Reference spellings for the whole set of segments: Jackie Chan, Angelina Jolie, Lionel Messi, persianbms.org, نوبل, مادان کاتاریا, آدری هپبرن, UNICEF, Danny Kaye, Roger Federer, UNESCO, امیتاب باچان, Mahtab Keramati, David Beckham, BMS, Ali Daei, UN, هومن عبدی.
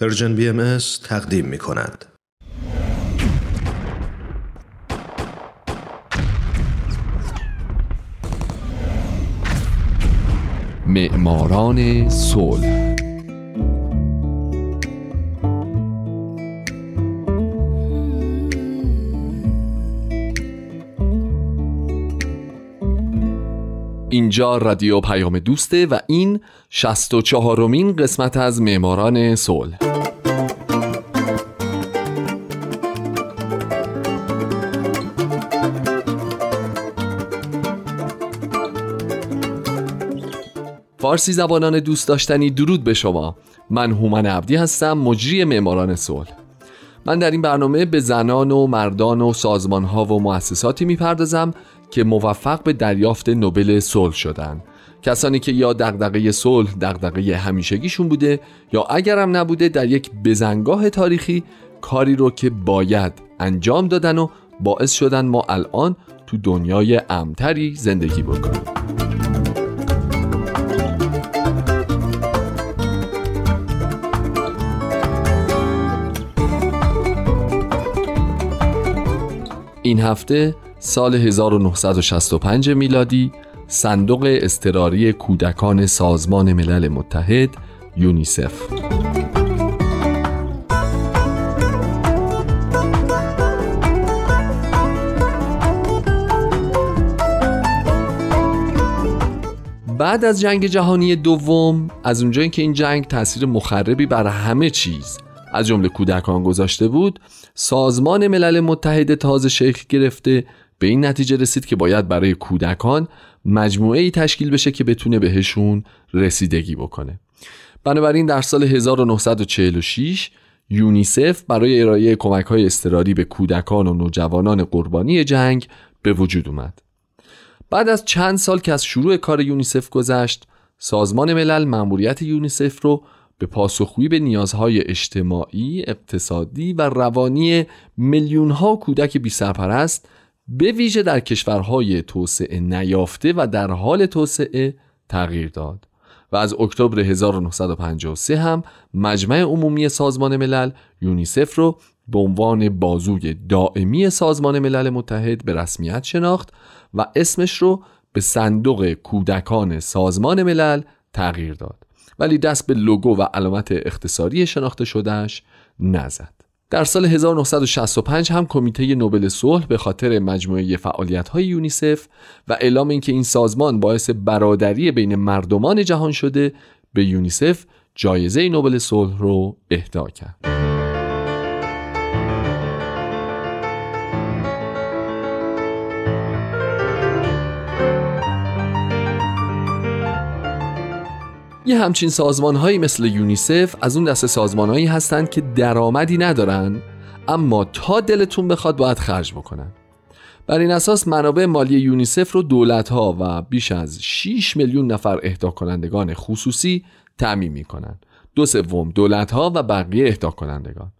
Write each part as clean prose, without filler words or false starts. پرژن BMS تقدیم می‌کند. معماران صلح. اینجا رادیو پیام دوسته و این 64مین قسمت از معماران صلح. فارسی زبانان دوست داشتنی، درود به شما. من هومن عبدی هستم، مجری معماران صلح. من در این برنامه به زنان و مردان و سازمان‌ها و مؤسساتی می‌پردازم که موفق به دریافت نوبل صلح شدند، کسانی که یا دغدغه صلح دغدغه همیشگیشون بوده یا اگرم نبوده در یک بزنگاه تاریخی کاری رو که باید انجام دادن و باعث شدن ما الان تو دنیای امن‌تری زندگی بکنیم. این هفته سال 1965 میلادی صندوق اضطراری کودکان سازمان ملل متحد یونیسف. بعد از جنگ جهانی دوم، از اونجایی که این جنگ تأثیر مخربی بر همه چیز از جمله کودکان گذاشته بود، سازمان ملل متحد تازه شکل گرفته به این نتیجه رسید که باید برای کودکان مجموعه‌ای تشکیل بشه که بتونه بهشون رسیدگی بکنه. بنابراین در سال 1946 یونیسف برای ارائه کمک‌های اضطراری به کودکان و نوجوانان قربانی جنگ به وجود اومد. بعد از چند سال که از شروع کار یونیسف گذشت، سازمان ملل مأموریت یونیسف رو به پاسخگویی به نیازهای اجتماعی، اقتصادی و روانی میلیون‌ها کودک بی‌سرپرست به ویژه در کشورهای توسعه نیافته و در حال توسعه تغییر داد و از اکتبر 1953 هم مجمع عمومی سازمان ملل یونیسف رو به عنوان بازوی دائمی سازمان ملل متحد به رسمیت شناخت و اسمش رو به صندوق کودکان سازمان ملل تغییر داد، ولی دست به لوگو و علامت اختصاری شناخته شدهش نزد. در سال 1965 هم کمیته نوبل صلح به خاطر مجموعه فعالیت‌های یونیسف و اعلام اینکه این سازمان باعث برادری بین مردمان جهان شده، به یونیسف جایزه نوبل صلح رو اهدا کرد. یه همچین سازمان‌هایی مثل یونیسف از اون دسته سازمان‌هایی هستند که درآمدی ندارن اما تا دلتون بخواد باید خرج بکنن. بر این اساس منابع مالی یونیسف رو دولت‌ها و بیش از 6 میلیون نفر اهداکنندگان خصوصی تأمین می‌کنن. 2/3 دولت‌ها و بقیه اهداکنندگان.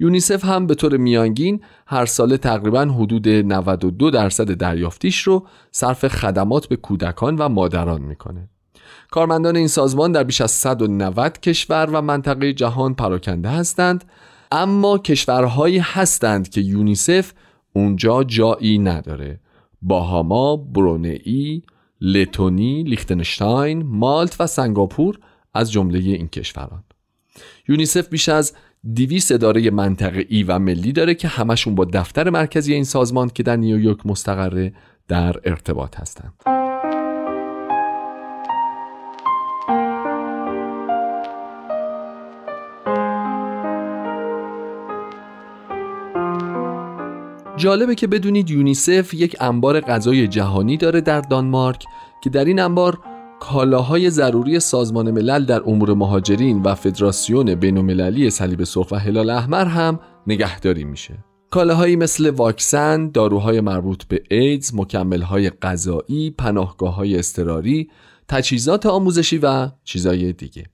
یونیسف هم به طور میانگین هر ساله تقریباً حدود 92% دریافتیش رو صرف خدمات به کودکان و مادران می‌کنه. کارمندان این سازمان در بیش از 190 کشور و منطقه جهان پراکنده هستند، اما کشورهایی هستند که یونیسف اونجا جایی نداره. باهاما، برونئی، لتونی، لیختنشتاین، مالت و سنگاپور از جمله این کشوران. یونیسف بیش از 200 اداره منطقه‌ای و ملی داره که همشون با دفتر مرکزی این سازمان که در نیویورک مستقره در ارتباط هستند. جالبه که بدونید یونیسف یک انبار غذای جهانی داره در دانمارک که در این انبار کالاهای ضروری سازمان ملل در امور مهاجرین و فدراسیون بین‌المللی صلیب سرخ و هلال احمر هم نگهداری میشه. کالاهایی مثل واکسن، داروهای مربوط به ایدز، مکمل‌های غذایی، پناهگاه‌های اضطراری، تجهیزات آموزشی و چیزای دیگه.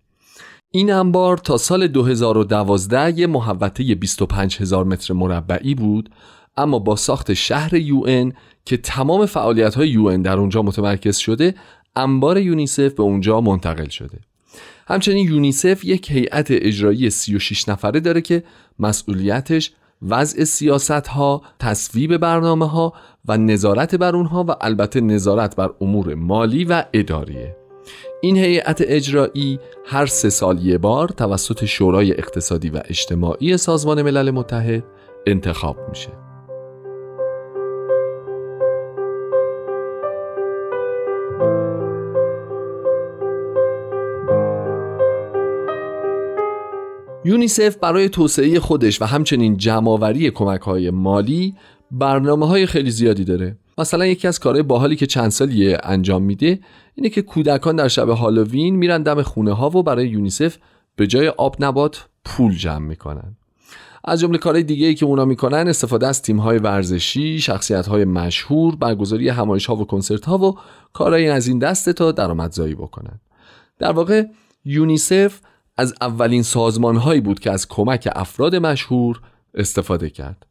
این انبار تا سال 2012 یه محوطه 25000 متر مربعی بود، اما با ساخت شهر UN که تمام فعالیت‌های UN در اونجا متمرکز شده، انبار یونیسف به اونجا منتقل شده. همچنین یونیسف یک هیئت اجرایی 36 نفره داره که مسئولیتش وضع سیاست‌ها، تصویب برنامه‌ها و نظارت بر اونها و البته نظارت بر امور مالی و اداریه. این هیئت اجرایی هر 3 سال یک بار توسط شورای اقتصادی و اجتماعی سازمان ملل متحد انتخاب میشه. یونیسف برای توسعه خودش و همچنین جمع‌آوری کمک‌های مالی برنامه‌های خیلی زیادی داره. مثلا یکی از کارهای باحالی که چند سالیه انجام میده اینه که کودکان در شب هالووین میرن دم خونه ها و برای یونیسف به جای آب نبات پول جمع میکنن. از جمله کارهای دیگه‌ای که اونا میکنن استفاده از تیم‌های ورزشی، شخصیت‌های مشهور، برگزاری همایش‌ها و کنسرت‌ها و کارهای از این دسته تا درآمدزایی بکنن. در واقع یونیسف از اولین سازمان‌هایی بود که از کمک افراد مشهور استفاده کرد.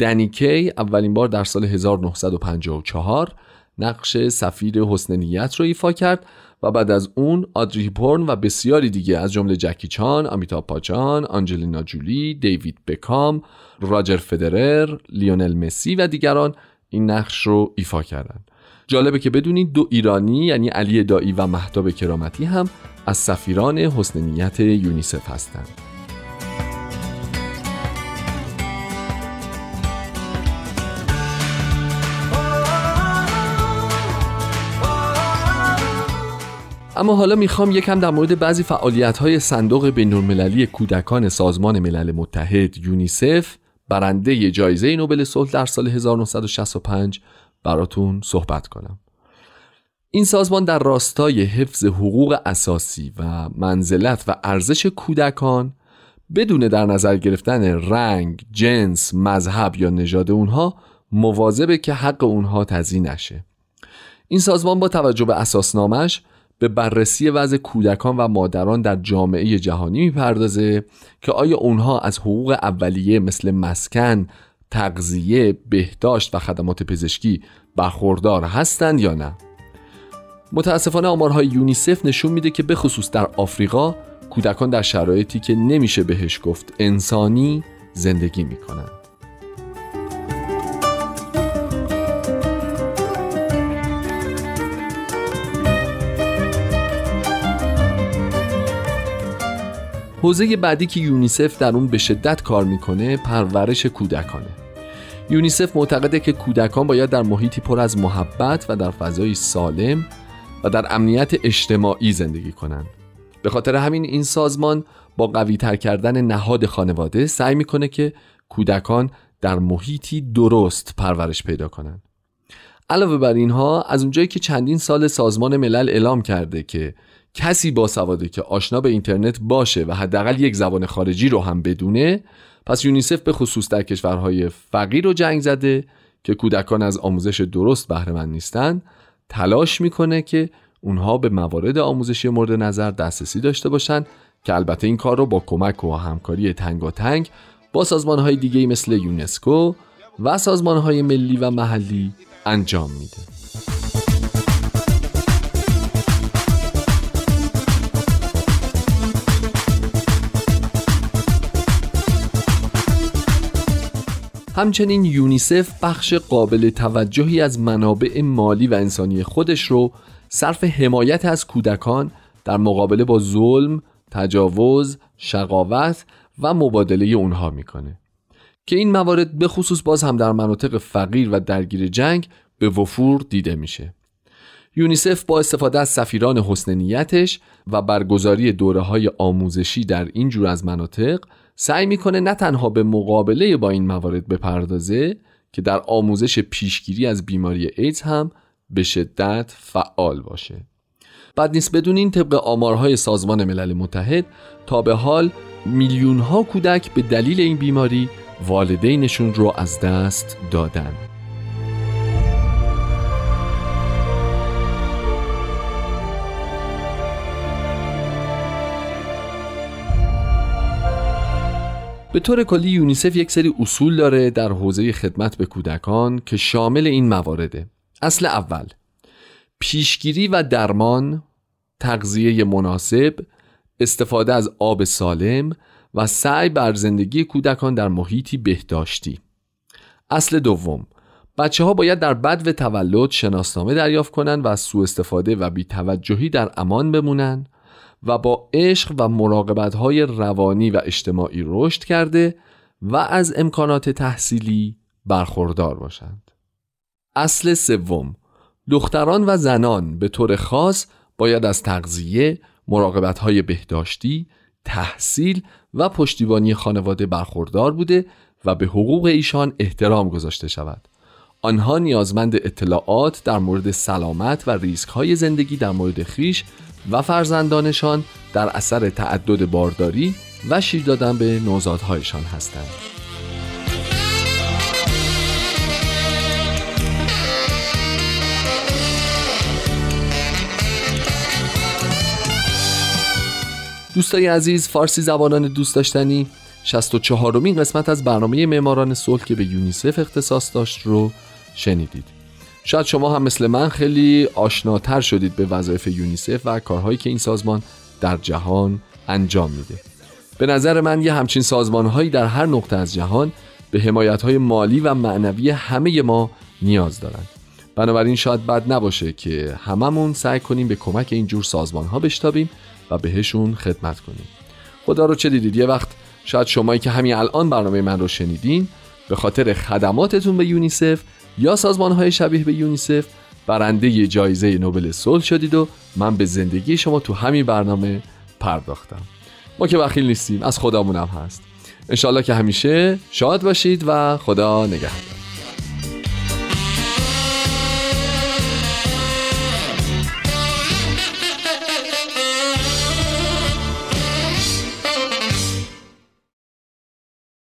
دنی کی اولین بار در سال 1954 نقش سفیر حسن نیت رو ایفا کرد و بعد از اون آدری هپبرن و بسیاری دیگه از جمله جکی چان، امیتاب باچان، آنجلینا جولی، دیوید بکام، راجر فدرر، لیونل مسی و دیگران این نقش رو ایفا کردند. جالبه که بدونید 2 ایرانی یعنی علی دایی و مهتاب کرامتی هم از سفیران حسن نیت یونیسف هستند. اما حالا میخوام یکم در مورد بعضی فعالیت‌های صندوق بین‌المللی کودکان سازمان ملل متحد یونیسف برنده جایزه نوبل صلح در سال 1965 براتون صحبت کنم. این سازمان در راستای حفظ حقوق اساسی و منزلت و ارزش کودکان بدون در نظر گرفتن رنگ، جنس، مذهب یا نژاد اونها مواظبه که حق اونها تضییع نشه. این سازمان با توجه به اساسنامه‌اش به بررسی وضع کودکان و مادران در جامعه جهانی میپردازه که آیا اونها از حقوق اولیه مثل مسکن، تغذیه، بهداشت و خدمات پزشکی برخوردار هستند یا نه. متاسفانه آمارهای یونیسف نشون میده که به خصوص در آفریقا کودکان در شرایطی که نمیشه بهش گفت انسانی زندگی میکنن. حوزه بعدی که یونیسف در اون به شدت کار میکنه پرورش کودکانه. یونیسف معتقده که کودکان باید در محیطی پر از محبت و در فضایی سالم و در امنیت اجتماعی زندگی کنند. به خاطر همین این سازمان با قوی تر کردن نهاد خانواده سعی میکنه که کودکان در محیطی درست پرورش پیدا کنند. علاوه بر اینها از اونجایی که چندین سال سازمان ملل اعلام کرده که کسی باسواده که آشنا به اینترنت باشه و حداقل یک زبان خارجی رو هم بدونه، پس یونیسف به خصوص در کشورهای فقیر و جنگ زده که کودکان از آموزش درست بهره مند نیستن تلاش میکنه که اونها به موارد آموزشی مورد نظر دسترسی داشته باشن که البته این کار رو با کمک و همکاری تنگاتنگ با سازمانهای دیگه‌ای مثل یونسکو و سازمانهای ملی و محلی انجام میده. همچنین یونیسف بخش قابل توجهی از منابع مالی و انسانی خودش رو صرف حمایت از کودکان در مقابله با ظلم، تجاوز، شقاوت و مبادله اونها میکنه که این موارد به خصوص باز هم در مناطق فقیر و درگیر جنگ به وفور دیده میشه. یونیسف با استفاده از سفیران حسن نیتش و برگزاری دوره‌های آموزشی در این جور از مناطق سعی میکنه نه تنها به مقابله با این موارد بپردازه که در آموزش پیشگیری از بیماری ایدز هم به شدت فعال باشه. بد نیست بدونین طبق آمارهای سازمان ملل متحد تا به حال میلیون‌ها کودک به دلیل این بیماری والدینشون رو از دست دادن. به طور کلی یونیسف یک سری اصول داره در حوزه خدمت به کودکان که شامل این موارده. اصل اول: پیشگیری و درمان، تغذیه مناسب، استفاده از آب سالم و سعی بر زندگی کودکان در محیطی بهداشتی. اصل دوم، بچه‌ها باید در بدو تولد شناسنامه دریافت کنند و از سوء استفاده و بی‌توجهی در امان بمونند و با عشق و مراقبت‌های روانی و اجتماعی رشد کرده و از امکانات تحصیلی برخوردار باشند. اصل سوم، دختران و زنان به طور خاص باید از تغذیه، مراقبت‌های بهداشتی، تحصیل و پشتیبانی خانواده برخوردار بوده و به حقوق ایشان احترام گذاشته شود. آنها نیازمند اطلاعات در مورد سلامت و ریسک‌های زندگی در مورد خویش و فرزندانشان در اثر تعدد بارداری و شیر دادن به نوزادهایشان هستند. دوستای عزیز، فارسی زبانان دوست داشتنی، 64مین قسمت از برنامه معماران صلح که به یونیسف اختصاص داشت رو شنیدید. شاید شما هم مثل من خیلی آشناتر شدید به وظایف یونیسف و کارهایی که این سازمان در جهان انجام میده. به نظر من یه همچین سازمانهایی در هر نقطه از جهان به حمایت‌های مالی و معنوی همه ما نیاز دارن. بنابراین شاید بد نباشه که هممون سعی کنیم به کمک این جور سازمان‌ها بشتابیم و بهشون خدمت کنیم. خدا رو چه دیدید، یه وقت شاید شمایی که همین الان برنامه من رو شنیدین به خاطر خدماتتون به یونیسف یا سازمان‌های شبیه به یونیسف برنده ی جایزه نوبل صلح شدید و من به زندگی شما تو همین برنامه پرداختم. ما که بخیل نیستیم، از خدامون هم هست. انشالله که همیشه شاد باشید و خدا نگهدار.